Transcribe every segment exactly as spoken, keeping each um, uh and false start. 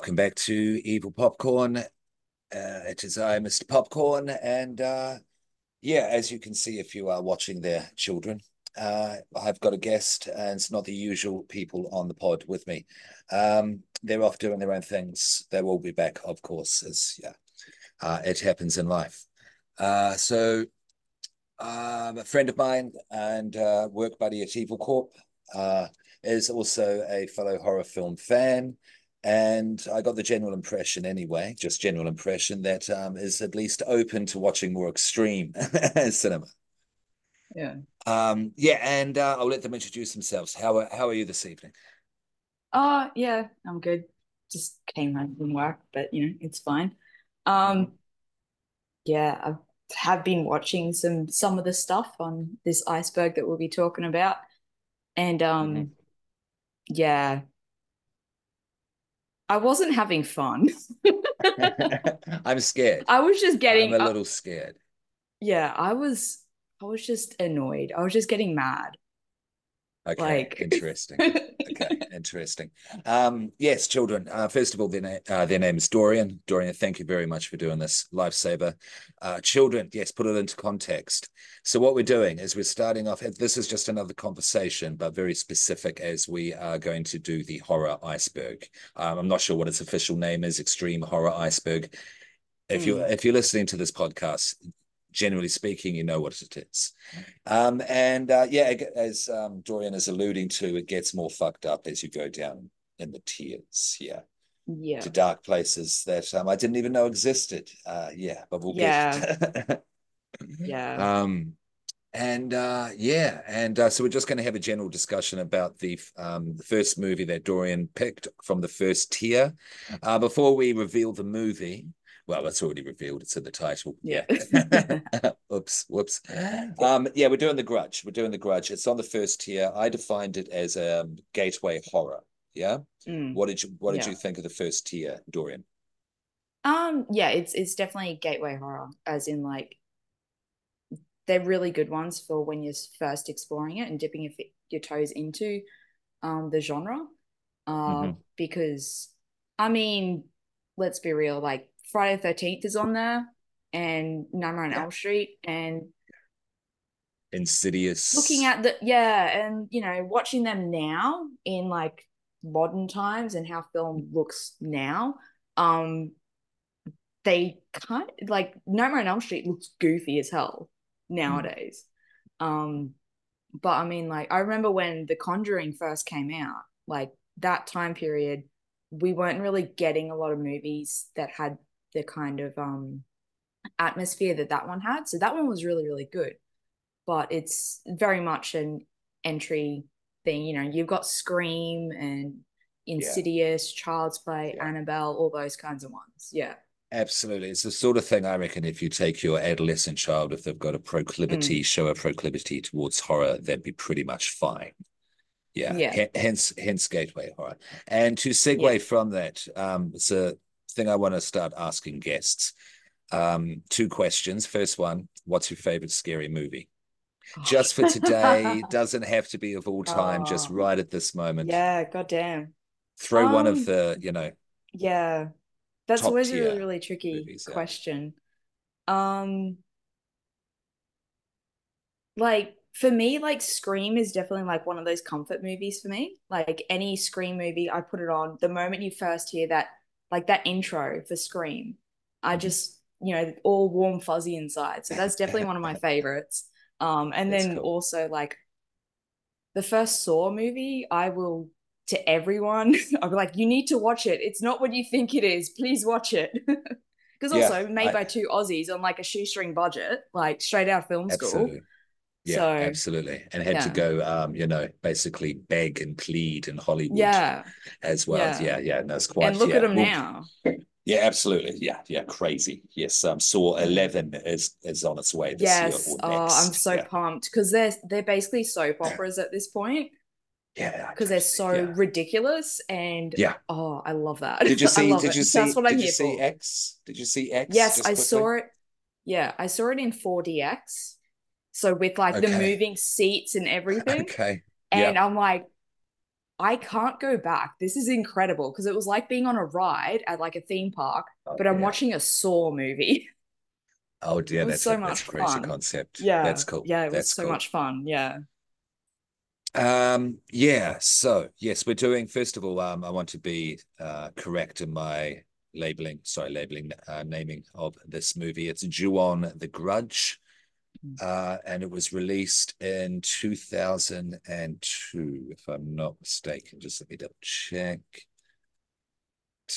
Welcome back to Evil Popcorn. Uh, it is I, Mister Popcorn. And uh, yeah, as you can see, if you are watching there, children, uh, I've got a guest, and it's not the usual people on the pod with me. Um, they're off doing their own things. They will be back, of course, as yeah, uh, it happens in life. Uh, so um, a friend of mine and uh, work buddy at Evil Corp uh, is also a fellow horror film fan. And I got the general impression anyway, just general impression, that um, is at least open to watching more extreme cinema. Yeah. Um, yeah, and uh, I'll let them introduce themselves. How are, how are you this evening? Uh, yeah, I'm good. Just came home from work, but, you know, it's fine. Um, yeah, I have been watching some, some of the stuff on this iceberg that we'll be talking about. And, um, mm-hmm. yeah... I wasn't having fun. I'm scared. I was just getting... I'm a little I, scared. Yeah, I was I was just annoyed. I was just getting mad. Okay, like... interesting. Okay, interesting. Um, yes, children, uh, first of all, their, na uh, their name is Dorian. Dorian, thank you very much for doing this. Lifesaver. Uh, children, yes, put it into context. So what we're doing is we're starting off... This is just another conversation, but very specific, as we are going to do the Horror Iceberg. Um, I'm not sure what its official name is, Extreme Horror Iceberg. If, mm. you're, if you're listening to this podcast, generally speaking, you know what it is. Um, and uh, yeah, as um, Dorian is alluding to, it gets more fucked up as you go down in the tiers. Yeah. Yeah. To dark places that um, I didn't even know existed. Uh, yeah, but we'll yeah. get Yeah. Um, and uh, yeah, and uh, so we're just going to have a general discussion about the um, the first movie that Dorian picked from the first tier. Uh, before we reveal the movie, well, that's already revealed. It's in the title. Yeah. Oops. Whoops. Um, yeah, we're doing The Grudge. We're doing The Grudge. It's on the first tier. I defined it as a um, gateway horror. Yeah. Mm. What did you What yeah. did you think of the first tier, Dorian? Um. Yeah. It's it's definitely gateway horror, as in like. They're really good ones for when you're first exploring it and dipping your, your toes into um, the genre. Uh, mm-hmm. Because, I mean, let's be real, like Friday the thirteenth is on there and Nightmare on Elm Street and... Insidious. Looking at the... Yeah, and, you know, watching them now in, like, modern times and how film looks now, um, they kind of... Like, Nightmare on Elm Street looks goofy as hell nowadays. Mm. Um but I mean, like, I remember when The Conjuring first came out, like that time period, we weren't really getting a lot of movies that had the kind of um atmosphere that that one had, so that one was really, really good. But it's very much an entry thing, you know. You've got Scream and Insidious, yeah. Child's Play, yeah. Annabelle, all those kinds of ones. Yeah. Absolutely. It's the sort of thing I reckon if you take your adolescent child, if they've got a proclivity, mm. show a proclivity towards horror, they'd be pretty much fine. Yeah. yeah. Hence hence gateway horror. And to segue yeah. from that, um, it's a thing I want to start asking guests. Um, two questions. First one, what's your favorite scary movie? Oh. Just for today, doesn't have to be of all time, oh. just right at this moment. Yeah, goddamn. Throw um, one of the, you know. Yeah. That's always a really, really tricky movies, yeah. question. Um, like, for me, like, Scream is definitely, like, one of those comfort movies for me. Like, any Scream movie, I put it on. The moment you first hear that, like, that intro for Scream, I just, you know, all warm fuzzy inside. So that's definitely one of my favorites. Um, and that's then cool. also, like, the first Saw movie, I will... to everyone, I'll be like, you need to watch it. It's not what you think it is. Please watch it. Because yeah, also made I, by two Aussies on like a shoestring budget, like straight out of film absolutely. school. Yeah, so, absolutely. And had yeah. to go, um, you know, basically beg and plead in Hollywood yeah. as well. Yeah, yeah, yeah. No, it's quite. And look yeah. at them now. Yeah, absolutely. Yeah, yeah, crazy. Yes, um, Saw eleven is is on its way this yes. year. Or next. Oh, I'm so yeah. pumped because they're they're basically soap operas at this point. Yeah, because they're so yeah. ridiculous and yeah. oh, I love that. Did you see? Did you it. see? That's what did I'm you here see for. X? Did you see X? Yes, I quickly? saw it. Yeah, I saw it in four D X. So with like okay. the moving seats and everything. Okay. And yeah. I'm like, I can't go back. This is incredible, because it was like being on a ride at like a theme park, oh, but I'm yeah. watching a Saw movie. Oh dear, that's so a, much that's a crazy fun. Concept. Yeah, that's cool. Yeah, it that's was so cool. much fun. Yeah. Um. Yeah. So yes, we're doing. First of all, um, I want to be uh correct in my labeling. Sorry, labeling uh, naming of this movie. It's Ju-On, The Grudge. Uh, and it was released in two thousand two, if I'm not mistaken. Just let me double check.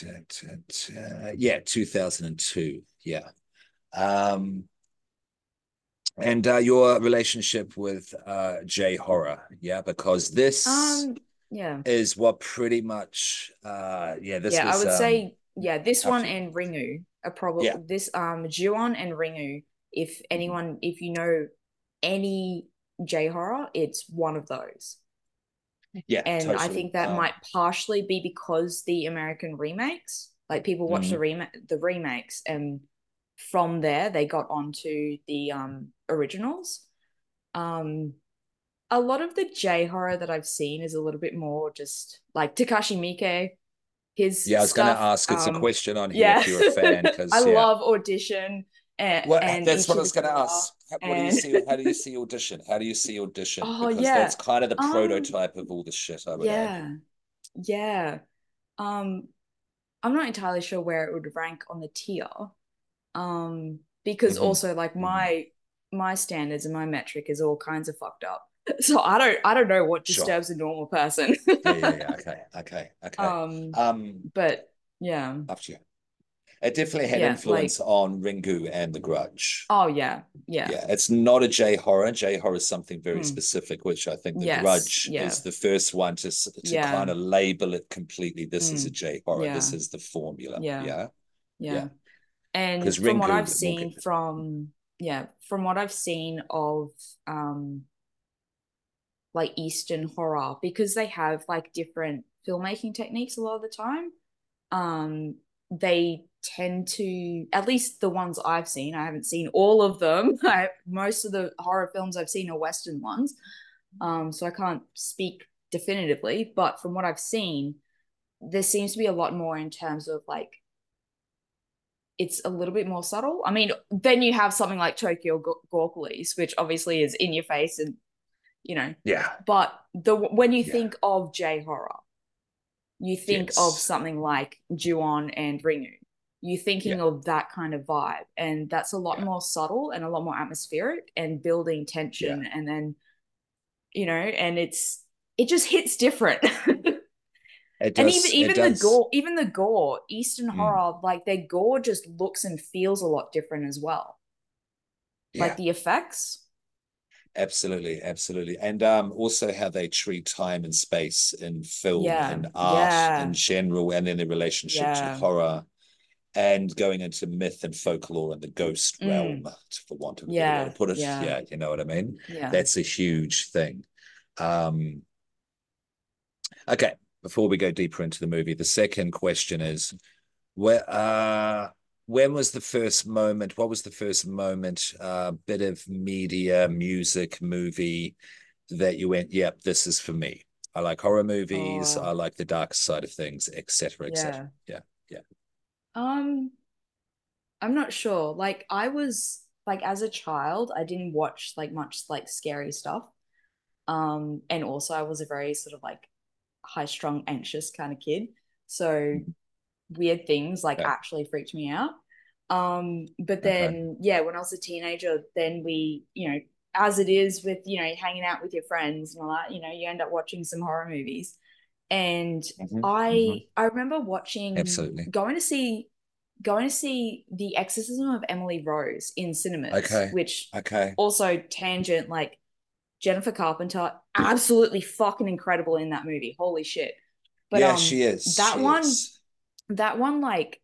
Da, da, da. Yeah, two thousand two. Yeah. Um, and uh, your relationship with uh, J-Horror, yeah, because this um, yeah. is what pretty much, uh, yeah, this yeah, was, I would um, say, yeah, this one and Ringu are probably, yeah. this um, Ju-On and Ringu. If anyone, if you know any J-horror, it's one of those. Yeah, and totally. I think that um, might partially be because the American remakes, like people watch mm-hmm. the rem the remakes, and from there they got onto the um, originals. Um, a lot of the J-horror that I've seen is a little bit more just like Takashi Miike. His yeah, I was stuff, gonna ask. It's um, a question on here yeah. if you're a fan, because I yeah. love Audition. And, well, and that's what I was going to ask. How, and... what do you see? How do you see Audition? How do you see Audition? Oh, because yeah. that's kind of the prototype um, of all the shit. I would yeah, add. yeah. Um, I'm not entirely sure where it would rank on the tier, um, because mm-hmm. also like my my standards and my metric is all kinds of fucked up. So I don't I don't know what disturbs sure. a normal person. yeah, yeah, yeah. Okay, okay, okay. Um, um but yeah, after you. It definitely had yeah, influence like, on Ringu and The Grudge. Oh, yeah, yeah. Yeah, it's not a J-horror. J-horror is something very mm. specific, which I think The yes, Grudge yeah. is the first one to, to yeah. kind of label it completely. This mm. is a J-horror. Yeah. This is the formula. Yeah. Yeah. yeah. yeah. And from Ringu, what I've seen good. from, yeah, from what I've seen of um, like Eastern horror, because they have like different filmmaking techniques a lot of the time, um, they tend to, at least the ones I've seen, I haven't seen all of them. I, most of the horror films I've seen are Western ones, um, so I can't speak definitively. But from what I've seen, there seems to be a lot more in terms of like, it's a little bit more subtle. I mean, then you have something like Tokyo Gore Police, which obviously is in your face and, you know. Yeah. But the when you yeah. think of J-horror, you think yes. of something like Ju-On and Ringu. You're thinking yeah. of that kind of vibe, and that's a lot yeah. more subtle and a lot more atmospheric and building tension, yeah. and then, you know, and it's it just hits different. It does, and even even the does. gore, even the gore, Eastern mm. horror, like their gore just looks and feels a lot different as well. Yeah. Like the effects. Absolutely, absolutely. And um, also how they treat time and space in film yeah. and art yeah. in general, and then their relationship yeah. to horror, and going into myth and folklore and the ghost mm. realm, for want of a yeah. better way to put it. Yeah. yeah, you know what I mean? Yeah. That's a huge thing. Um, okay, before we go deeper into the movie, the second question is, where, uh, when was the first moment, what was the first moment, uh, bit of media, music, movie that you went, yep, this is for me. I like horror movies. Oh. I like the dark side of things, et cetera, et yeah. cetera. Yeah, yeah. Um, I'm not sure. Like I was, like as a child, I didn't watch like much like scary stuff. Um, and also I was a very sort of like high-strung, anxious kind of kid. So weird things like okay. actually freaked me out, um but then okay. yeah when I was a teenager, then we, you know, as it is with, you know, hanging out with your friends and all that, you know, you end up watching some horror movies, and mm-hmm. I mm-hmm. I remember watching absolutely going to see going to see The Exorcism of Emily Rose in cinemas, okay which okay also tangent, like Jennifer Carpenter, absolutely fucking incredible in that movie, holy shit. But yeah, um, she is that she one is. That one, like,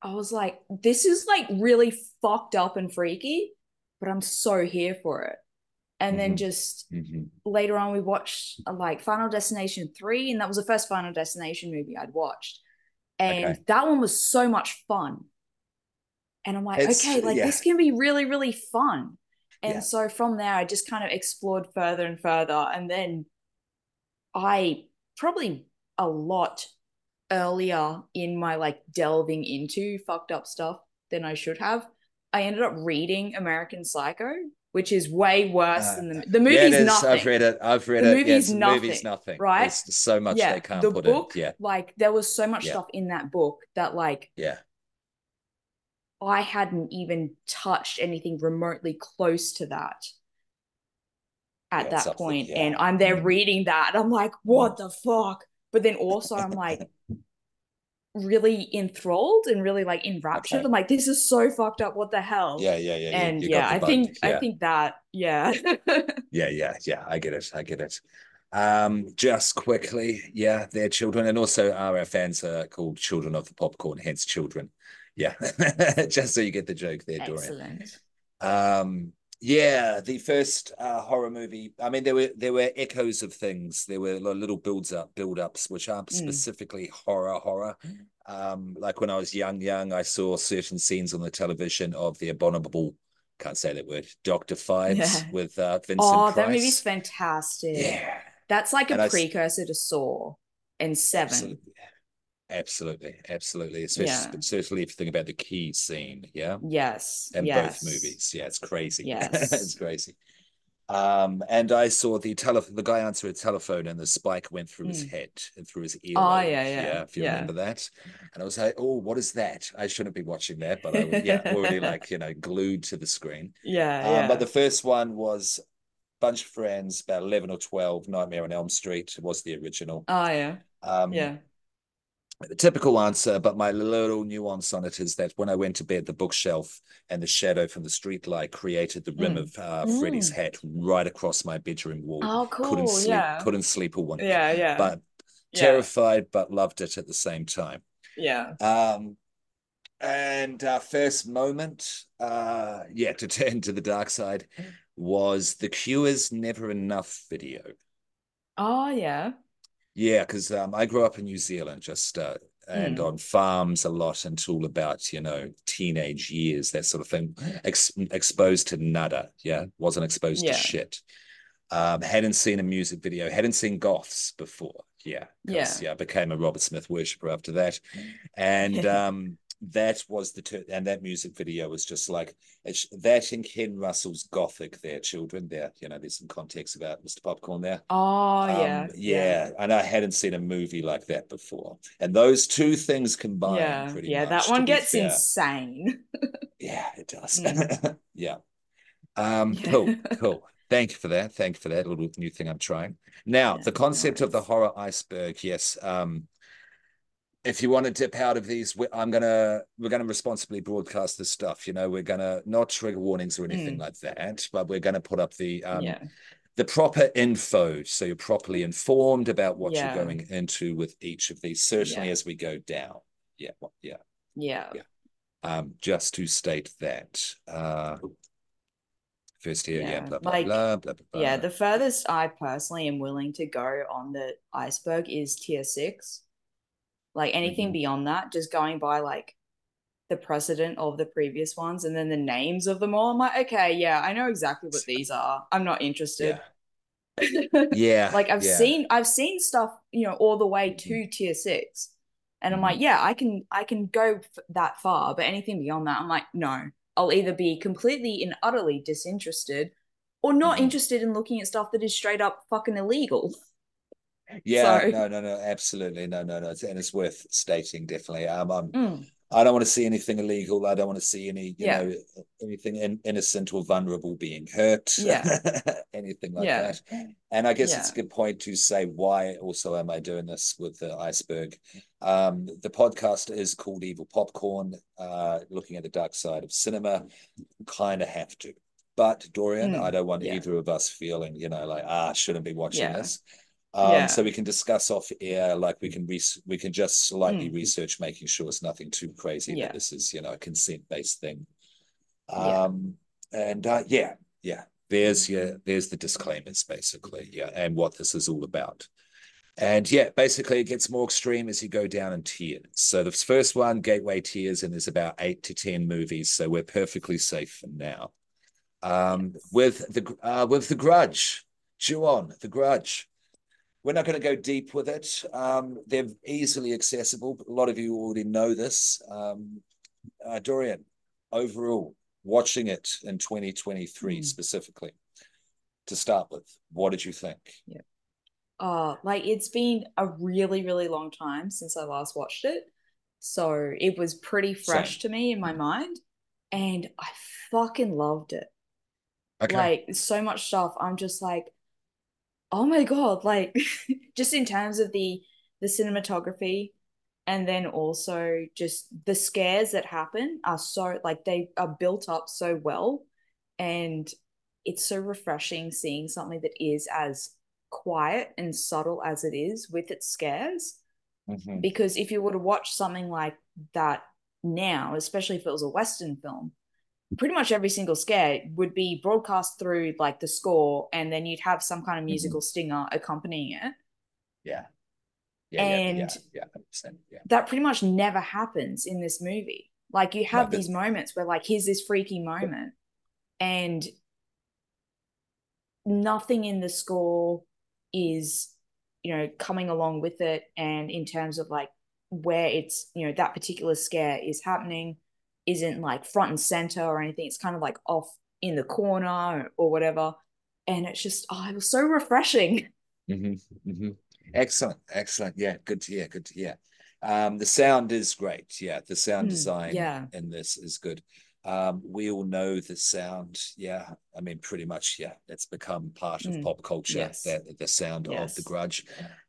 I was like, this is, like, really fucked up and freaky, but I'm so here for it. And mm-hmm. then just mm-hmm. later on we watched, uh, like, Final Destination three, and that was the first Final Destination movie I'd watched. And okay. that one was so much fun. And I'm like, it's, okay, like, yeah. this can be really, really fun. And yeah. so from there I just kind of explored further and further, and then I probably a lot earlier in my like delving into fucked up stuff than I should have, I ended up reading American Psycho, which is way worse uh, than the the movie's yeah, nothing. I've read it. I've read the it. Movie's yes, nothing, the movie's nothing. Right? There's so much yeah, they can't the put book, in. Yeah. Like there was so much yeah. stuff in that book that like yeah. I hadn't even touched anything remotely close to that at yeah, that point. Yeah. And I'm there yeah. reading that. And I'm like, what the fuck? But then also I'm like really enthralled and really like enraptured. Okay. I'm like, this is so fucked up. What the hell? Yeah, yeah, yeah. And you, you yeah, I bug. think yeah. I think that, yeah. yeah, yeah, yeah. I get it. I get it. Um, just quickly, yeah, they're children. And also our fans are called Children of the Popcorn, hence children. Yeah, just so you get the joke there, Dorian. Excellent. Um, yeah, the first uh, horror movie. I mean, there were there were echoes of things. There were little builds up, build ups, which aren't mm. specifically horror horror. Um, like when I was young, young, I saw certain scenes on the television of The Abominable. Can't say that word. Doctor Fibes yeah. with uh, Vincent Price. Oh, that movie's fantastic. Yeah, that's like and a I, precursor to Saw and Seven. Absolutely. Absolutely, absolutely. Especially, yeah. Certainly if you think about the key scene, yeah? Yes, And yes. both movies, yeah, it's crazy. Yes. It's crazy. Um, and I saw the telephone, the guy answer a telephone and the spike went through mm. his head and through his ear. Oh, yeah, yeah. Yeah, if you yeah. remember that. And I was like, oh, what is that? I shouldn't be watching that, but I was yeah, already like, you know, glued to the screen. Yeah, um, yeah. But the first one was a bunch of friends, about eleven or twelve, Nightmare on Elm Street was the original. Oh, yeah, um, yeah. The typical answer, but my little nuance on it is that when I went to bed, the bookshelf and the shadow from the streetlight created the rim mm. of uh, mm. Freddy's hat right across my bedroom wall. Oh, cool! Couldn't sleep, yeah. couldn't sleep a wink. Yeah, yeah. But terrified, yeah. but loved it at the same time. Yeah. Um, and our first moment, uh, yeah, to turn to the dark side, was The Cure's "Never Enough" video. Oh yeah. Yeah, because um, I grew up in New Zealand, just uh, and mm. on farms a lot until about, you know, teenage years, that sort of thing. Ex- exposed to nada, yeah, wasn't exposed yeah. to shit. Um, hadn't seen a music video, hadn't seen goths before, yeah, yeah. yeah. I became a Robert Smith worshiper after that, and um, that was the ter- and that music video was just like it's, that in Ken Russell's Gothic. There, children, there, you know, there's some context about Mister Popcorn there. Oh um, yeah, yeah. And I hadn't seen a movie like that before, and those two things combined, yeah, pretty yeah, much, that one gets fair. insane. yeah, it does. Mm. yeah. Um. Yeah. Cool. Cool. Thank you for that. Thank you for that little new thing I'm trying. Now, yeah, the concept nice. of the horror iceberg. Yes. Um. If you want to dip out of these, I'm gonna we're gonna responsibly broadcast this stuff. You know, we're gonna not trigger warnings or anything mm. like that, but we're gonna put up the um, yeah. the proper info so you're properly informed about what yeah. you're going into with each of these. Certainly, yeah. as we go down, yeah, yeah, yeah. yeah. Um, just to state that uh, first here, yeah, yeah blah, blah, like, blah, blah, blah, blah. Yeah, the furthest I personally am willing to go on the iceberg is tier six. Like anything mm-hmm. beyond that, just going by like the precedent of the previous ones and then the names of them all, I'm like, okay, yeah, I know exactly what these are. I'm not interested. Yeah. yeah. Like I've yeah. seen I've seen stuff, you know, all the way to mm-hmm. tier six. And mm-hmm. I'm like, yeah, I can I can go f- that far, but anything beyond that, I'm like, no. I'll either be completely and utterly disinterested or not mm-hmm. interested in looking at stuff that is straight up fucking illegal. Yeah, Sorry. no, no, no, absolutely, no, no, no, and it's worth stating definitely. Um, I'm, mm. I don't want to see anything illegal. I don't want to see any, you yeah. know, anything in, innocent or vulnerable being hurt. Yeah, anything like yeah. that. And I guess yeah. it's a good point to say why. Also, am I doing this with the iceberg? Um, the podcast is called Evil Popcorn. Uh, looking at the dark side of cinema, kind of have to. But Dorian, mm. I don't want yeah. either of us feeling, you know, like ah, shouldn't be watching yeah. this. Um, yeah. So we can discuss off air, like we can res- we can just slightly mm. research, making sure it's nothing too crazy. Yeah. That this is, you know, a consent-based thing. Um, yeah. And uh, yeah, yeah. There's your there's the disclaimers basically, yeah, and what this is all about. And yeah, basically it gets more extreme as you go down in tiers. So the first one, gateway tiers, and there's about eight to ten movies, so we're perfectly safe for now. Um, with the uh, with the Grudge, Ju-On, the Grudge. We're not going to go deep with it. Um, they're easily accessible. But a lot of you already know this. Um, uh, Dorian, overall, watching it in twenty twenty-three mm. specifically, to start with, what did you think? Yeah. Uh, like, it's been a really, really long time since I last watched it. So it was pretty fresh Same. to me in my mind. And I fucking loved it. Okay. Like, so much stuff. I'm just like, oh my god, like just in terms of the the cinematography, and then also just the scares that happen are so, like, they are built up so well, and it's so refreshing seeing something that is as quiet and subtle as it is with its scares. Mm-hmm. Because if you were to watch something like that now, especially if it was a Western film, pretty much every single scare would be broadcast through like the score, and then you'd have some kind of musical mm-hmm. stinger accompanying it. Yeah. Yeah. And yeah, yeah, yeah, yeah. that pretty much never happens in this movie. Like, you have no, these moments where, like, here's this freaky moment, and nothing in the score is, you know, coming along with it. And in terms of like where it's, you know, that particular scare is happening, isn't like front and center or anything. It's kind of like off in the corner or, or whatever. And it's just, oh, it was so refreshing. Mm-hmm, mm-hmm. Excellent, excellent. Yeah, good to hear, good to hear. Um, the sound is great. Yeah, the sound mm, design yeah. in this is good. Um, we all know the sound. Yeah, I mean, pretty much, yeah, it's become part of mm, pop culture, yes. the, the sound yes. of The Grudge.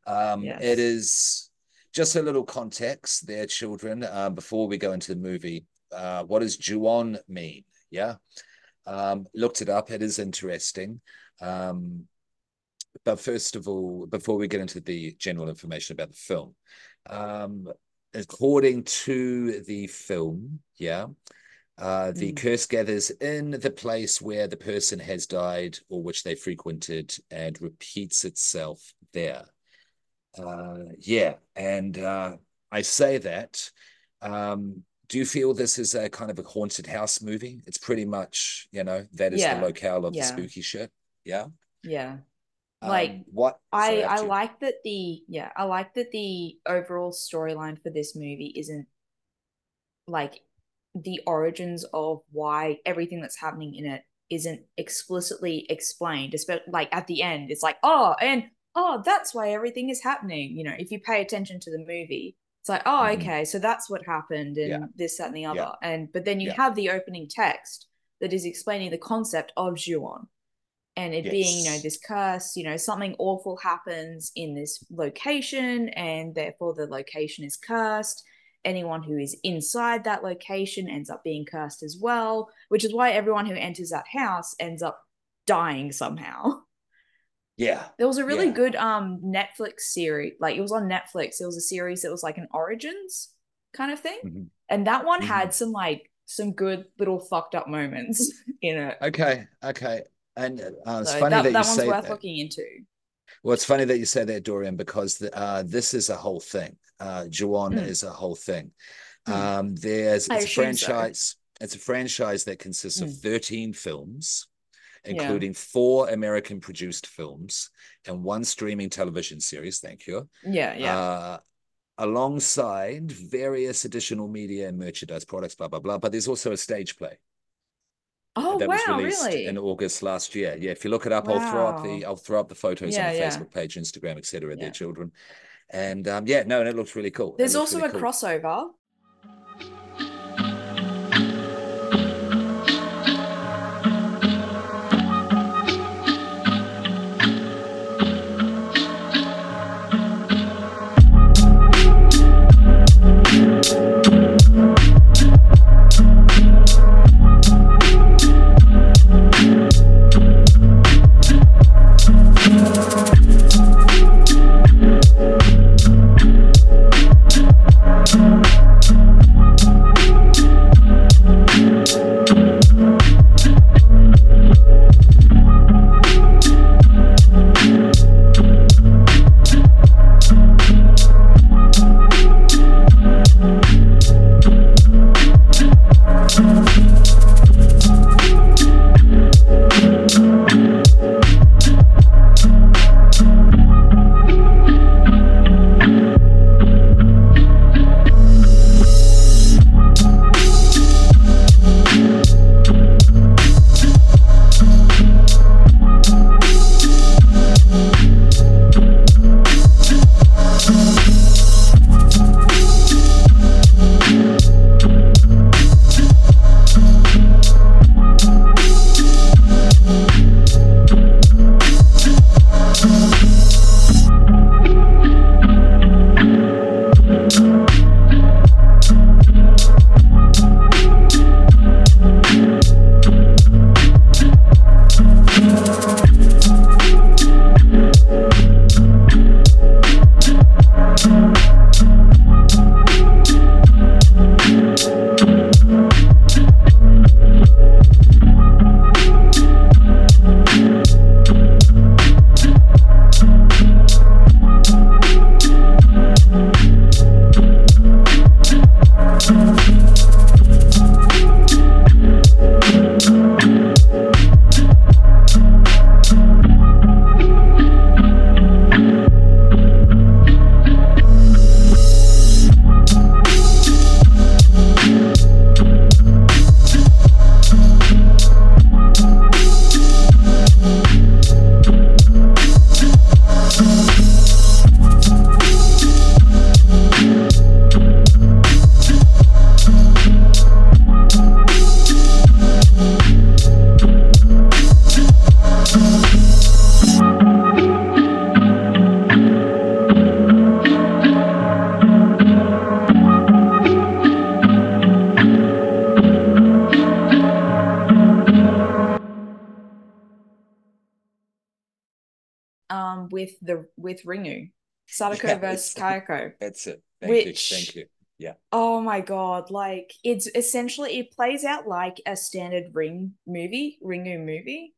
Um, yes. It is just a little context there, children, um, before we go into the movie. Uh, what does Ju-On mean? Yeah, um, looked it up. It is interesting. Um, but first of all, before we get into the general information about the film, um, according to the film, yeah, uh, the mm. curse gathers in the place where the person has died or which they frequented and repeats itself there. Uh, yeah, and uh, I say that. Um, Do you feel this is a kind of a haunted house movie? It's pretty much, you know, that is yeah. the locale of yeah. the spooky shit. Yeah. Yeah. Um, like, what I, I like that the, yeah, I like that the overall storyline for this movie isn't like the origins of why everything that's happening in it isn't explicitly explained. Especially like at the end, it's like, oh, and oh, that's why everything is happening. You know, if you pay attention to the movie, it's like, oh, okay, so that's what happened, and yeah. this, that, and the other. Yeah. And but then you yeah. have the opening text that is explaining the concept of Ju-On, and it yes. being, you know, this curse, you know, something awful happens in this location, and therefore the location is cursed. Anyone who is inside that location ends up being cursed as well, which is why everyone who enters that house ends up dying somehow. Yeah. There was a really yeah. good um Netflix series. Like, it was on Netflix. It was a series that was like an Origins kind of thing. Mm-hmm. And that one mm-hmm. had some like some good little fucked up moments in it. Okay. Okay. And uh, it's so funny that, that, that you one's say worth that. looking into. Well, it's funny that you say that, Dorian, because the, uh this is a whole thing. Uh Ju-On mm. is a whole thing. Mm. Um there's it's a franchise, so. it's a franchise that consists mm. of thirteen films, including yeah. four American-produced films and one streaming television series, thank you. Yeah, yeah. Uh, alongside various additional media and merchandise products, blah, blah, blah. But there's also a stage play. Oh, that wow, was released really? in August last year. Yeah, if you look it up, wow. I'll throw up the I'll throw up the photos yeah, on the yeah. Facebook page, Instagram, et cetera, yeah. their children. And um, yeah, no, and it looks really cool. There's also really a cool. crossover. We'll be right back. up with the with Ringu, Sadako yeah, versus Kayako. That's it. Thank which, you. Thank you. Yeah. Oh my god! Like, it's essentially it plays out like a standard Ring movie, Ringu movie,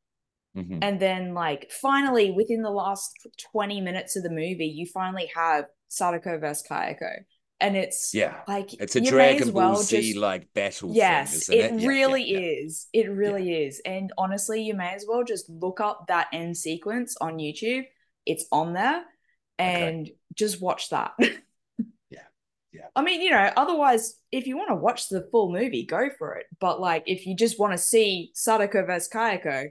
mm-hmm. and then like finally within the last twenty minutes of the movie, you finally have Sadako versus Kayako. And it's yeah, like it's a Dragon Ball well Z just, like battle. Yes, thing, isn't it, it really yeah, yeah, is. Yeah. It really yeah. is. And honestly, you may as well just look up that end sequence on YouTube. It's on there, and okay. just watch that. yeah, yeah. I mean, you know, otherwise, if you want to watch the full movie, go for it. But like, if you just want to see Sadako versus Kayako,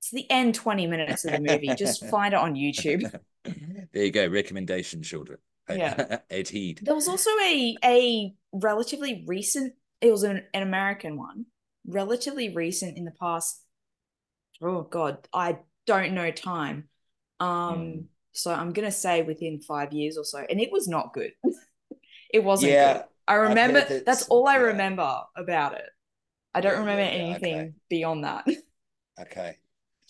it's the end twenty minutes of the movie. Just find it on YouTube. There you go. Recommendation, children. Yeah. Indeed. There was also a a relatively recent, it was an, an American one, relatively recent in the past, oh god, I don't know time. Um, mm. So I'm going to say within five years or so, and it was not good. It wasn't yeah, good. I remember, I that's all I yeah. remember about it. I don't yeah, remember yeah, anything okay. beyond that. Okay.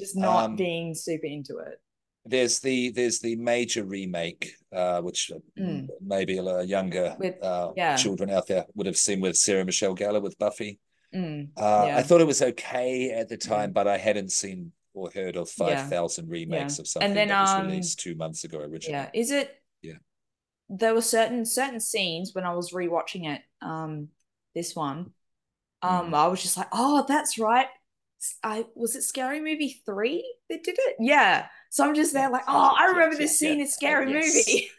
Just not um, being super into it. There's the there's the major remake, uh, which mm. maybe a younger with, uh, yeah. children out there would have seen with Sarah Michelle Geller with Buffy. Mm. Uh, yeah. I thought it was okay at the time, mm. but I hadn't seen or heard of five thousand yeah. remakes yeah. of something and then, that was um, released two months ago originally. Yeah, is it? Yeah, there were certain certain scenes when I was rewatching it. Um, this one, um, mm. I was just like, oh, that's right. I was it Scary Movie three that did it? Yeah. So I'm just there like, oh, I remember this scene in Scary oh, yes. Movie.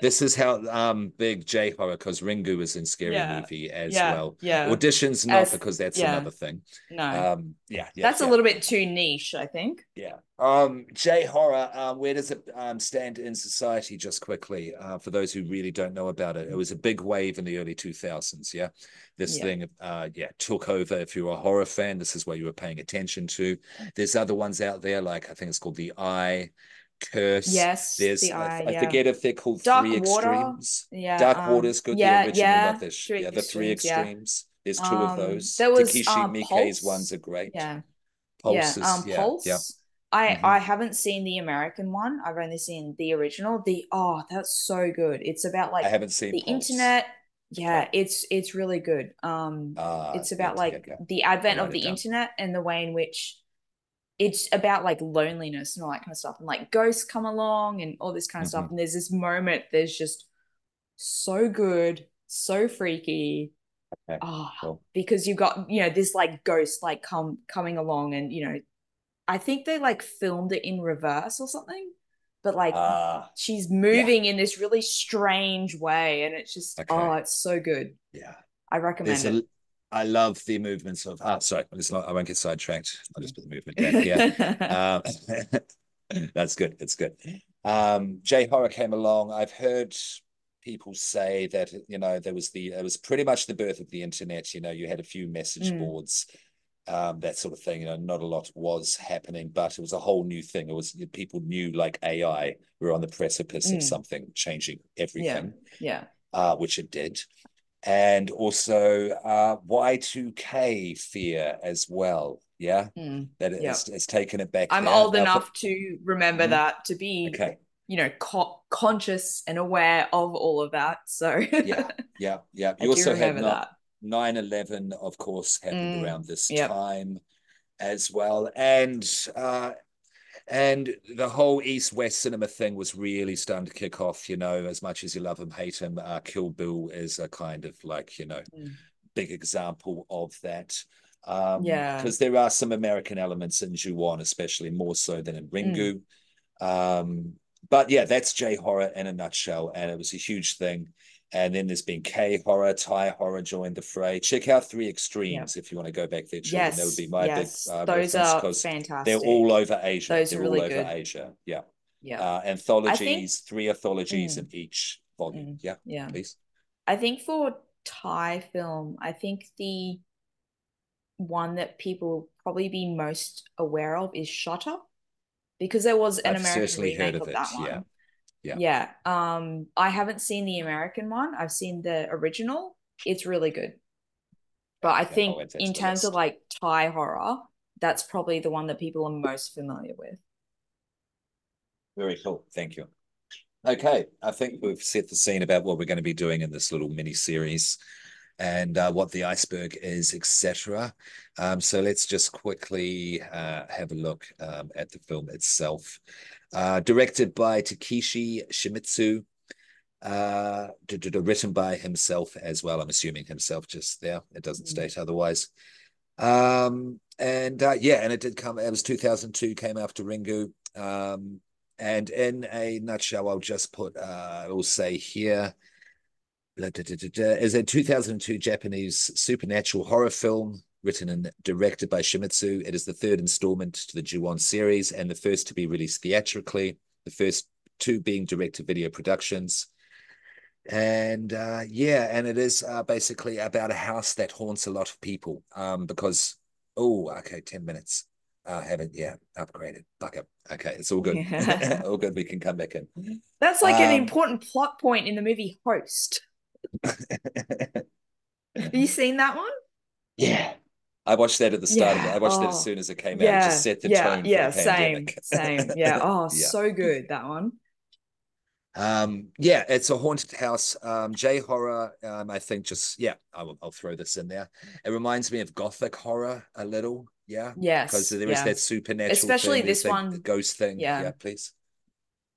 This is how um big J-Horror, because Ringu was in Scary yeah. Movie as yeah. well. Yeah. Audition's not as, because that's yeah. another thing. No. Um, yeah, yeah. That's yeah. a little bit too niche, I think. Yeah. Um, J-Horror, um, where does it um, stand in society just quickly? Uh, for those who really don't know about it, it was a big wave in the early two thousands, yeah? This yeah. thing, uh, yeah, took over. If you were a horror fan, this is what you were paying attention to. There's other ones out there, like I think it's called The Eye, Curse. Yes, there's the eye, I, yeah. I forget if they're called Dark Three Water. Extremes. Yeah, Dark um, Water's good. Yeah, the original yeah, about this. Yeah, the Three Extremes. Yeah. There's two um, of those. There was, Takashi uh, Miike's ones are great. Yeah, Pulse. Yeah, um, yeah, Pulse. Yeah. I mm-hmm. I haven't seen the American one. I've only seen the original. The oh, that's so good. It's about like I haven't seen the Pulse. Internet. Yeah, yeah, it's it's really good. Um, uh, it's about like the advent of the internet and the way in which. It's about like loneliness and all that kind of stuff, and like ghosts come along and all this kind of mm-hmm. stuff. And there's this moment that's just so good, so freaky, okay, oh, cool. because you've got you know this like ghost like come coming along, and you know, I think they like filmed it in reverse or something, but like uh, she's moving yeah. in this really strange way, and it's just okay. oh, it's so good. Yeah, I recommend there's it. A- I love the movements of. Ah, sorry, it's not, I won't get sidetracked. I'll just put the movement back here. um, that's good. It's good. Um, J-Horror came along. I've heard people say that you know there was the it was pretty much the birth of the internet. You know, you had a few message mm. boards, um, that sort of thing. You know, not a lot was happening, but it was a whole new thing. It was people knew like A I were on the precipice mm. of something changing everything. Yeah, yeah, uh, which it did. And also uh, Y two K fear as well, yeah? Mm, that it's, yeah. It's, it's taken it back. I'm now. old now enough for- to remember mm-hmm. that, to be, okay. you know, co- conscious and aware of all of that. So yeah, yeah, yeah. You I also have nine eleven, of course, happened mm, around this yep. time as well. And uh, and the whole East-West cinema thing was really starting to kick off, you know, as much as you love him, hate him. Uh, Kill Bill is a kind of like, you know, mm. big example of that. Um, yeah. Because there are some American elements in Ju-On, especially more so than in Ringu. Mm. Um, but yeah, that's J-Horror in a nutshell. And it was a huge thing. And then there's been K-Horror, Thai-Horror joined the fray. Check out Three Extremes yep. if you want to go back there, children. Yes, that would be my yes. big uh, Those are fantastic. They're all over Asia. Those they're are really all over good. Asia, yeah. yeah. Uh, anthologies, think, three anthologies mm, in each volume. Mm, yeah, yeah, please. I think for Thai film, I think the one that people will probably be most aware of is Shotter, because there was an I've American remake heard of, of it, that one. Yeah. Yeah. yeah. Um, I haven't seen the American one. I've seen the original. It's really good. But I okay, think in terms list. of like Thai horror, that's probably the one that people are most familiar with. Very cool. Thank you. Okay, I think we've set the scene about what we're going to be doing in this little mini-series and uh, what the iceberg is, et cetera. Um, so let's just quickly uh, have a look um, at the film itself. Uh, directed by Takashi Shimizu, uh, written by himself as well. I'm assuming himself just there. It doesn't mm-hmm. state otherwise. Um, and uh, yeah, and it did come, it was two thousand two, came after Ringu. Um, And in a nutshell, I'll just put, uh, I'll say here, da, da, da, da, is a two thousand two Japanese supernatural horror film written and directed by Shimizu. It is the third installment to the Ju-On series and the first to be released theatrically, the first two being direct-to-video productions. And uh, yeah, and it is uh, basically about a house that haunts a lot of people um, because, oh, okay, ten minutes. I haven't, yeah, upgraded. Bucket. Okay, it's all good. Yeah. All good. We can come back in. That's like um, an important plot point in the movie Host. Have you seen that one? Yeah. I watched that at the start yeah. of it. I watched oh. that as soon as it came yeah. out. It just set the yeah. tone. Yeah, for the pandemic. same, same. Yeah. Oh, yeah. So good, that one. Um, yeah, it's a haunted house. Um, J-Horror, um, I think just, yeah, I'll, I'll throw this in there. It reminds me of Gothic horror a little. Yeah. Yes. Because there yeah. is that supernatural, especially thing, this thing, one, the ghost thing. Yeah. yeah please.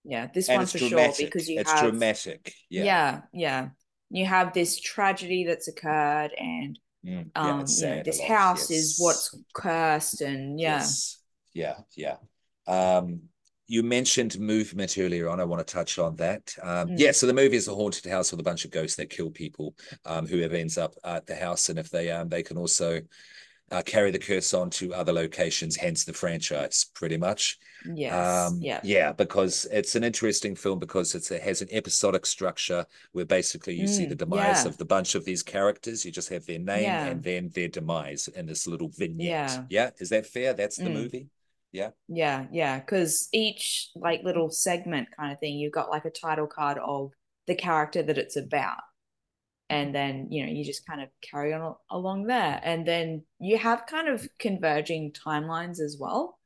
Yeah, this and one for dramatic. sure because you it's have. It's dramatic. Yeah. Yeah. Yeah. You have this tragedy that's occurred, and mm. yeah, um, you know, this house yes. is what's cursed, and yeah. Yes. Yeah. Yeah. Um, you mentioned movement earlier on. I want to touch on that. Um, mm. Yeah. So the movie is a haunted house with a bunch of ghosts that kill people. Um, whoever ends up at the house, and if they um, they can also. Uh, carry the curse on to other locations, hence the franchise, pretty much. Yes. Um, yeah. Yeah, because it's an interesting film because it's, it has an episodic structure where basically you mm, see the demise yeah. of the bunch of these characters. You just have their name yeah. and then their demise in this little vignette. Yeah. yeah? Is that fair? That's the mm. movie? Yeah. Yeah, yeah. Because each like little segment kind of thing, you've got like a title card of the character that it's about. And then, you know, you just kind of carry on along there. And then you have kind of converging timelines as well,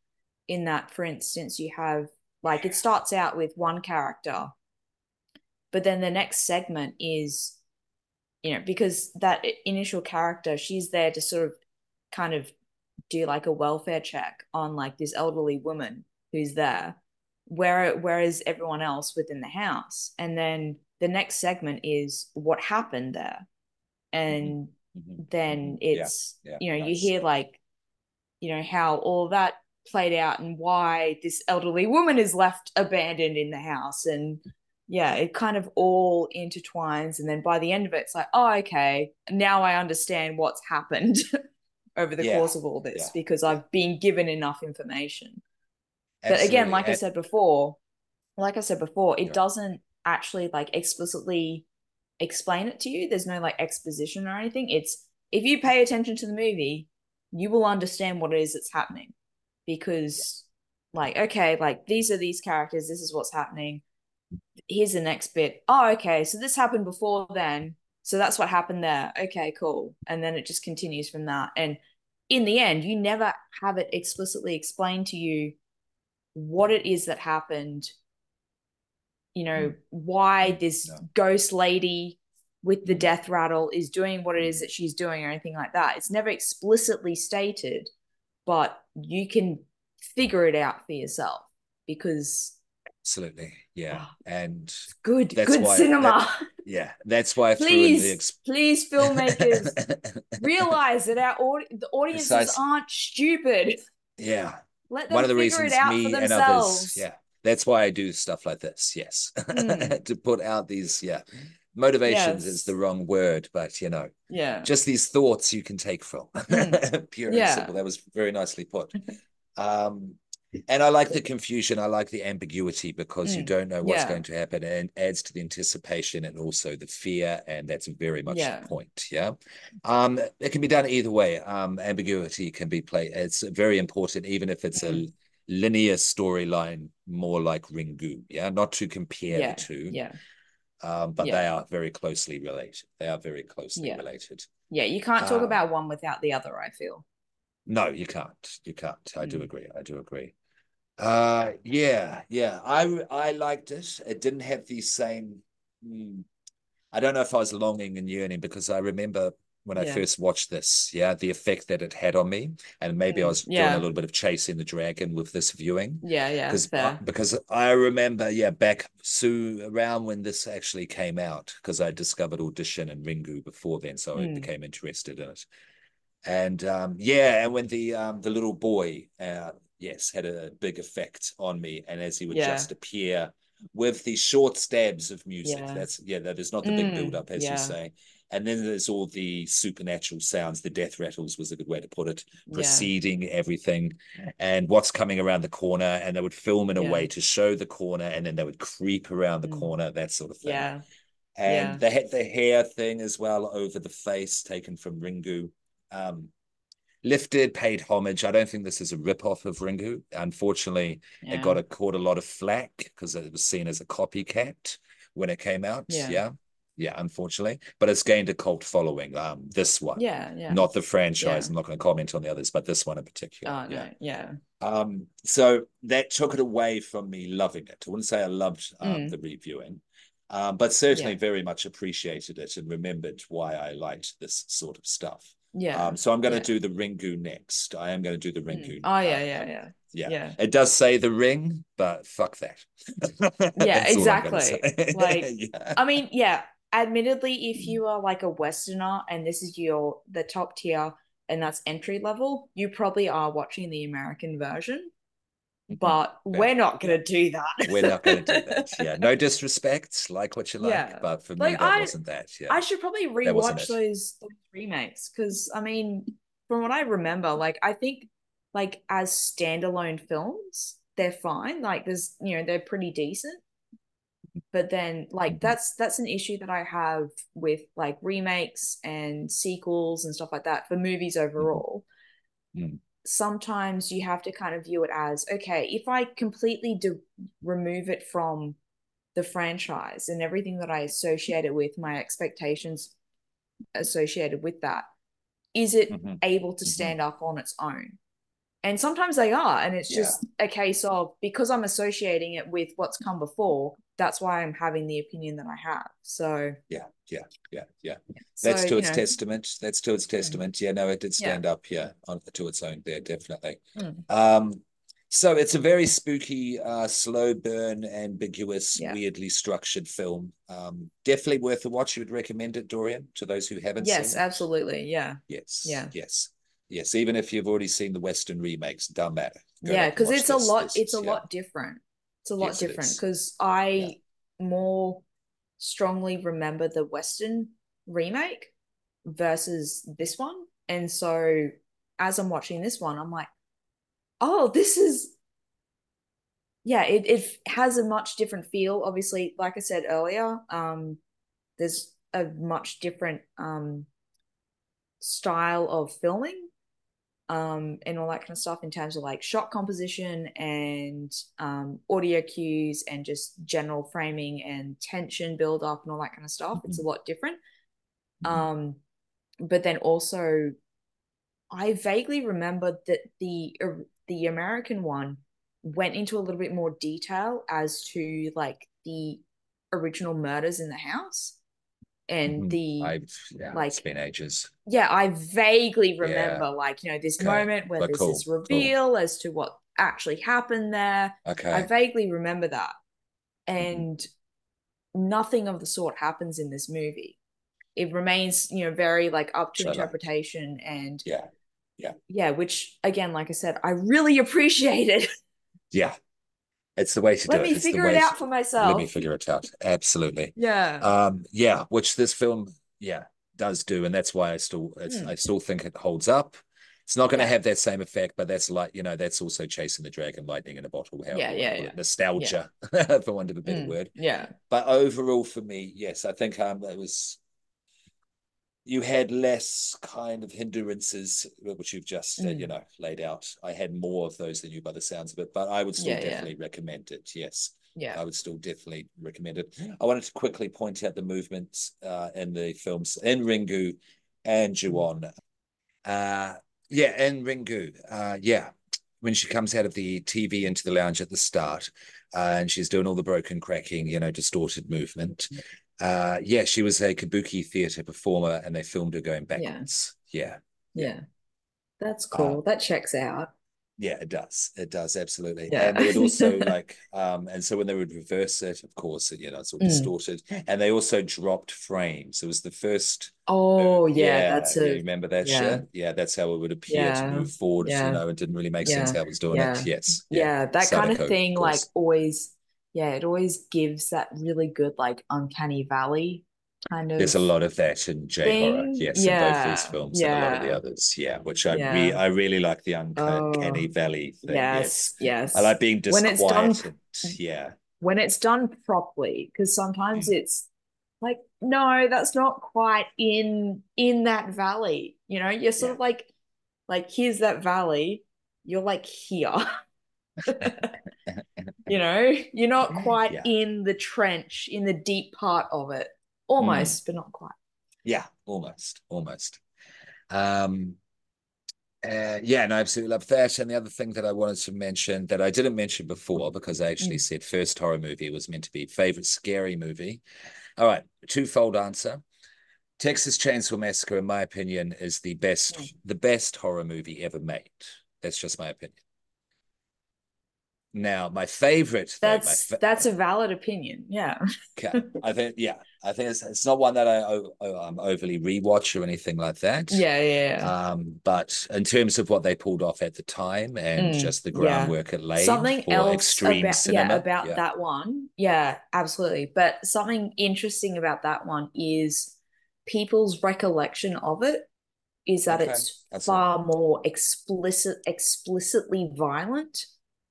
in that, for instance, you have, like, it starts out with one character, but then the next segment is, you know, because that initial character, she's there to sort of kind of do like a welfare check on like this elderly woman who's there, where, where is everyone else within the house? And then the next segment is what happened there. And mm-hmm. then it's, yeah, yeah, you know, nice. You hear like, you know, how all that played out and why this elderly woman is left abandoned in the house. And yeah, it kind of all intertwines. And then by the end of it, it's like, oh, okay, now I understand what's happened over the yeah, course of all this yeah. because I've been given enough information. Absolutely. But again, like I, I said before, like I said before, it yeah. doesn't, actually like explicitly explain it to you. There's no like exposition or anything. It's if you pay attention to the movie, you will understand what it is that's happening, because yeah. like, okay, like these are these characters, this is what's happening, here's the next bit, oh okay, so this happened before then, so that's what happened there, okay cool, and then it just continues from that. And in the end, you never have it explicitly explained to you what it is that happened, you know, why this no. ghost lady with the death rattle is doing what it is that she's doing or anything like that. It's never explicitly stated, but you can figure it out for yourself because... Absolutely, yeah. Oh, and good, that's good why cinema. That, yeah, that's why I threw please, in the... Exp- please, filmmakers, realise that our aud- the audiences Besides, aren't stupid. Yeah. Let them One of the figure reasons it out me for themselves. And others, yeah. That's why I do stuff like this, yes. Mm. To put out these, yeah. Motivations yes. is the wrong word, but, you know. Yeah. Just these thoughts you can take from. Mm. Pure yeah. and simple. That was very nicely put. Um, and I like the confusion. I like the ambiguity because mm. you don't know what's yeah. going to happen, and adds to the anticipation and also the fear, and that's very much yeah. the point, yeah. Um, it can be done either way. Um, ambiguity can be played. It's very important, even if it's mm. a... linear storyline, more like Ringu, yeah, not to compare yeah, the two, yeah, um, but yeah. they are very closely related. They are very closely yeah. related. Yeah, you can't talk um, about one without the other, I feel. No, you can't. You can't. I mm. do agree. I do agree. Uh, yeah, yeah. I I liked it. It didn't have the same. Mm, I don't know if I was longing and yearning, because I remember when I yeah. first watched this, yeah, the effect that it had on me, and maybe mm, I was yeah. doing a little bit of chasing the dragon with this viewing. Yeah, yeah, fair. I, because I remember, yeah, back so around when this actually came out, because I discovered Audition and Ringu before then, so mm. I became interested in it. And um, yeah, and when the um, the little boy. Uh, Yes, had a big effect on me, and as he would yeah. just appear with these short stabs of music. Yeah. That's yeah, there's not the mm, big build up, as yeah. you say, and then there's all the supernatural sounds. The death rattles was a good way to put it, preceding yeah. everything, and what's coming around the corner. And they would film in a yeah. way to show the corner, and then they would creep around the mm. corner, that sort of thing. Yeah, and yeah. they had the hair thing as well over the face, taken from Ringu. Um, Lifted, paid homage. I don't think this is a ripoff of Ringu. Unfortunately, yeah. it got a, caught a lot of flack because it was seen as a copycat when it came out. Yeah. yeah, yeah, unfortunately. But it's gained a cult following, Um, this one. Yeah, yeah. Not the franchise. Yeah. I'm not going to comment on the others, but this one in particular. Oh, yeah. No, yeah. Um, so that took it away from me loving it. I wouldn't say I loved um, mm. the reviewing, um, but certainly yeah. very much appreciated it and remembered why I liked this sort of stuff. Yeah. Um, so I'm going yeah. to do the Ringu next. I am going to do the Ringu. Oh, yeah, yeah, yeah. Yeah. yeah. It does say the ring, but fuck that. yeah, exactly. Like, yeah. I mean, yeah, admittedly, if you are like a Westerner and this is your the top tier and that's entry level, you probably are watching the American version. But yeah. we're not going to yeah. do that. We're not going to do that. Yeah, no disrespect. Like what you like, yeah. but for like me, that I, wasn't that. Yeah, I should probably rewatch those, those remakes because I mean, from what I remember, like I think, like as standalone films, they're fine. Like there's, you know, they're pretty decent. But then, like mm-hmm. that's that's an issue that I have with like remakes and sequels and stuff like that for movies overall. Mm-hmm. Mm-hmm. Sometimes you have to kind of view it as, okay, if I completely do remove it from the franchise and everything that I associate it with, my expectations associated with that, is it mm-hmm. able to stand mm-hmm. up on its own? And sometimes they are, and it's yeah. just a case of, because I'm associating it with what's come before, that's why I'm having the opinion that I have. So yeah, yeah, yeah, yeah. That's so, to its know. testament. That's to its testament. Yeah, no, it did stand yeah. up. Yeah, on to its own there, definitely. Mm. Um, so it's a very spooky, uh, slow burn, ambiguous, yeah. weirdly structured film. Um, definitely worth a watch. You would recommend it, Dorian, to those who haven't. Yes, seen it? Absolutely. Yeah. Yes. Yeah. Yes. Yes. Even if you've already seen the Western remakes, doesn't matter. Go yeah, because it's this, a lot. This, it's a yeah. lot different. It's a lot yes, different because I yeah. more strongly remember the Western remake versus this one. And so as I'm watching this one, I'm like, oh, this is, yeah, it, it has a much different feel. Obviously, like I said earlier, um, there's a much different um, style of filming um and all that kind of stuff in terms of like shot composition and um audio cues and just general framing and tension build up and all that kind of stuff. Mm-hmm. It's a lot different. Mm-hmm. Um but then also I vaguely remember that the uh, the American one went into a little bit more detail as to like the original murders in the house and the I've, yeah, like it's been ages. Yeah, I vaguely remember yeah. like, you know, this okay. moment where well, there's cool. this reveal cool. as to what actually happened there. Okay. I vaguely remember that. And mm-hmm. nothing of the sort happens in this movie. It remains, you know, very like up to so interpretation like, and yeah. Yeah. Yeah, which again, like I said, I really appreciate it. Yeah. It's the way to let do it. Let me figure it out to, for myself. Let me figure it out. Absolutely. Yeah. Um, yeah, which this film, yeah, does do. And that's why I still it's, mm. I still think it holds up. It's not going to yeah. have that same effect, but that's like, you know, that's also chasing the dragon, lightning in a bottle. How yeah, yeah, yeah. Nostalgia, yeah. for want of a better mm. word. Yeah. But overall for me, yes, I think um, it was... You had less kind of hindrances, which you've just, mm. uh, you know, laid out. I had more of those than you by the sounds of it, but I would still yeah, definitely yeah. recommend it. Yes. Yeah. I would still definitely recommend it. Yeah. I wanted to quickly point out the movements uh, in the films in Ringu and Ju-On. Uh, yeah, in Ringu. Uh, yeah. when she comes out of the T V into the lounge at the start, uh, and she's doing all the broken, cracking, you know, distorted movement. Uh, yeah, she was a kabuki theatre performer, and they filmed her going backwards. Yeah, yeah, yeah. That's cool. Uh, that checks out. Yeah, it does. It does, absolutely. Yeah. And they would also like, um, and so when they would reverse it, of course, you know, it's all mm. distorted. And they also dropped frames. It was the first. Oh, uh, yeah, yeah, that's it. You remember that yeah. shit? Yeah, that's how it would appear yeah. to move forward. Yeah. You know, it didn't really make yeah. sense how it was doing yeah. it. Yes. Yeah, yeah that Sadako, kind of thing, of like, always, yeah, it always gives that really good, like, uncanny valley kind of. There's a lot of that in J-Horror, yes, yeah. in both these films yeah. and a lot of the others, yeah, which I yeah. re- I really like the uncanny oh. valley thing. Yes, yes, yes. I like being disquieted. When it's done, yeah. When it's done properly, because sometimes it's like, no, that's not quite in in that valley, you know? You're sort yeah. of like, like, here's that valley, you're like here. You know? You're not quite yeah. in the trench, in the deep part of it. Almost, mm. but not quite. Yeah, almost, almost. Um, uh, yeah, and I absolutely love that. And the other thing that I wanted to mention that I didn't mention before, because I actually mm. said first horror movie was meant to be favorite scary movie. All right, twofold answer. Texas Chainsaw Massacre, in my opinion, is the best, mm. the best horror movie ever made. That's just my opinion. Now, my favorite. That's though, my fa- that's a valid opinion. Yeah. Okay. I think yeah. I think it's, it's not one that I I'm overly rewatch or anything like that. Yeah, yeah. yeah. Um, but in terms of what they pulled off at the time and mm, just the groundwork yeah. it laid, something for else extreme about, cinema. Yeah, about yeah. that one. Yeah, absolutely. But something interesting about that one is people's recollection of it is that okay. it's that's far right. more explicit, explicitly violent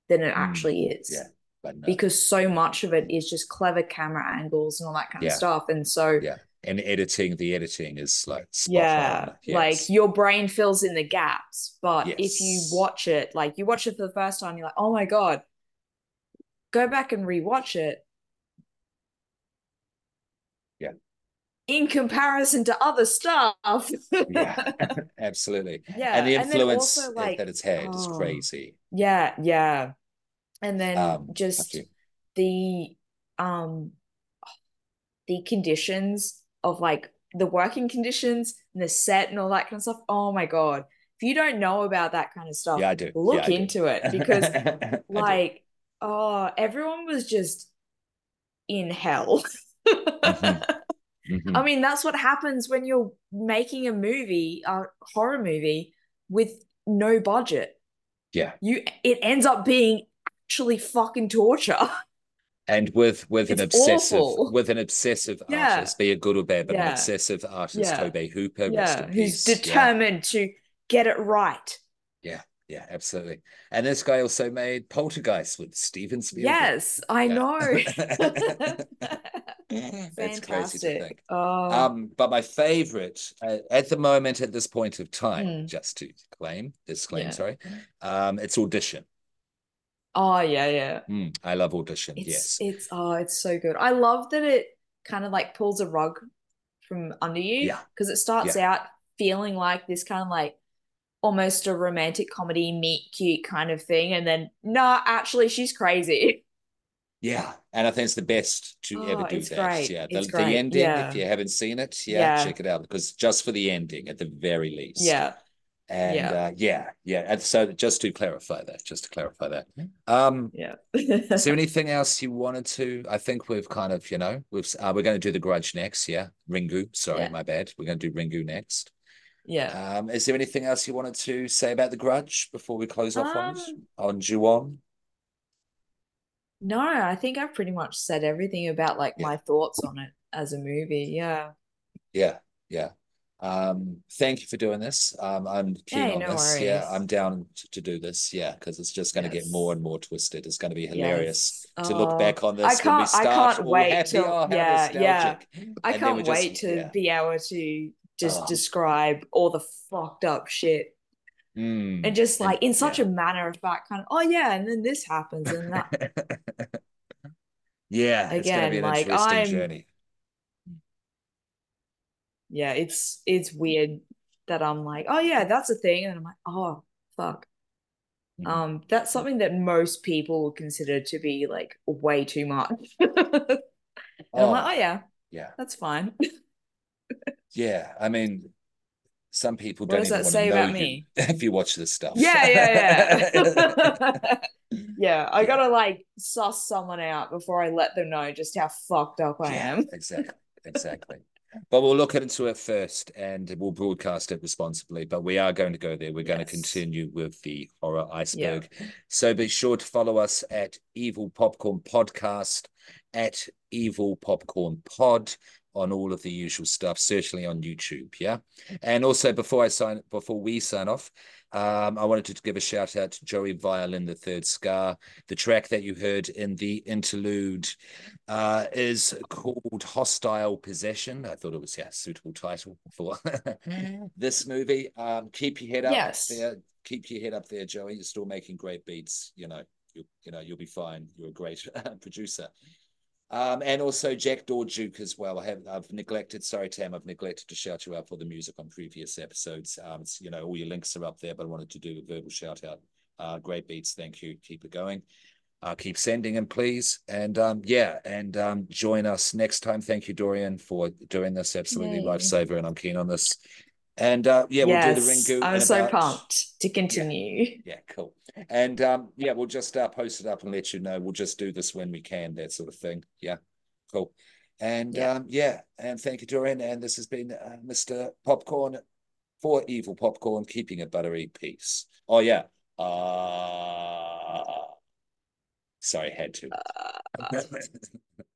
than it actually is. Yeah, but no. Because so much of it is just clever camera angles and all that kind yeah. of stuff. And so yeah. and editing, the editing is like spot yeah, on. Yes. Like your brain fills in the gaps. But yes. if you watch it, like you watch it for the first time, you're like, oh my God, go back and rewatch it. Yeah. In comparison to other stuff. Yeah, absolutely. Yeah. And the influence and like, that it's had oh, is crazy. Yeah, yeah. And then um, just the um the conditions of like the working conditions and the set and all that kind of stuff. Oh my God. If you don't know about that kind of stuff, yeah, I do. look yeah, I into do. it because like, oh, everyone was just in hell. Mm-hmm. Mm-hmm. I mean, that's what happens when you're making a movie, a horror movie, with no budget. Yeah. you It ends up being actually fucking torture. And with with it's an obsessive awful. with an obsessive yeah. artist, be it good or bad, but yeah. an obsessive artist, yeah. Tobey Hooper, yeah. rest in peace. Who's determined yeah. to get it right. Yeah, yeah, absolutely. And this guy also made Poltergeist with Steven Spielberg. Yes, I yeah. know. That's fantastic. Crazy to think. Oh. Um, but my favorite uh, at the moment, at this point of time, mm. just to claim this claim, yeah. sorry, um, it's Audition. Oh yeah, yeah. Mm, I love Audition. It's, yes, it's oh, it's so good. I love that it kind of like pulls a rug from under you because yeah. it starts yeah. out feeling like this kind of like almost a romantic comedy meet cute kind of thing, and then no, nah, actually, she's crazy. Yeah, and I think it's the best to oh, ever do that. Great. Yeah, the, the ending, yeah. if you haven't seen it, yeah, yeah, check it out because just for the ending at the very least. Yeah. And yeah, uh, yeah, yeah. And so just to clarify that, just to clarify that. Um, yeah. Is there anything else you wanted to? I think we've kind of, you know, we've uh, we're going to do The Grudge next. Yeah, Ringu. Sorry, yeah. my bad. We're going to do Ringu next. Yeah. Um, is there anything else you wanted to say about The Grudge before we close off um, on it? On Ju-On? No, I think I've pretty much said everything about like yeah. my thoughts on it as a movie. Yeah. Yeah. Yeah. Um, thank you for doing this. Um, I'm keen hey, on no this. Worries. Yeah, I'm down to, to do this. Yeah, because it's just going to yes. get more and more twisted. It's going to be hilarious yes. to oh, look back on this. I can't, when we start. I can't wait till, oh, yeah, yeah. I and can't wait just, to yeah. be able to just oh. describe all the fucked up shit. Mm. And just like and, in such yeah. a manner of fact, kind of, oh yeah, and then this happens and that. yeah, again, it's gonna be an like interesting I'm. Journey. Yeah, it's it's weird that I'm like, oh yeah, that's a thing, and I'm like, oh fuck, Mm. Um, that's something that most people would consider to be like way too much. And oh, I'm like, oh yeah, yeah, that's fine. Yeah, I mean, some people don't. What does even that say about me? You, if you watch this stuff, yeah, yeah, yeah. Yeah, I yeah. gotta like suss someone out before I let them know just how fucked up I yeah, am. Exactly, exactly. But we'll look into it first, and we'll broadcast it responsibly. But we are going to go there. We're yes. going to continue with the Horror Iceberg. Yeah. So be sure to follow us at Evil Popcorn Podcast, at Evil Popcorn Pod, on all of the usual stuff, certainly on YouTube. Yeah. And also before I sign before we sign off, um, I wanted to give a shout out to Joey Violin, the Third Scar. The track that you heard in the interlude uh, is called Hostile Possession. I thought it was yeah, a suitable title for this movie. Um, keep your head up yes. there. Keep your head up there, Joey. You're still making great beats. You know, you you know, you'll be fine. You're a great producer. Um, and also Jack Dorduke as well. I have, I've neglected, sorry, Tam, I've neglected to shout you out for the music on previous episodes. Um, it's, you know, all your links are up there, but I wanted to do a verbal shout out. Uh, great beats. Thank you. Keep it going. Uh, keep sending them, please. And um, yeah, and um, join us next time. Thank you, Dorian, for doing this. Absolutely Yay. Lifesaver. And I'm keen on this. And uh, yeah, yes, we'll do the Ringu. I'm so about... pumped to continue. Yeah, yeah, cool. And um, yeah, we'll just uh, post it up and let you know. We'll just do this when we can, that sort of thing. Yeah, cool. And yeah, um, yeah. and thank you, Dorian. And this has been uh, Mister Popcorn for Evil Popcorn, keeping a buttery peace. Oh, yeah. Uh... Sorry, had to. Uh...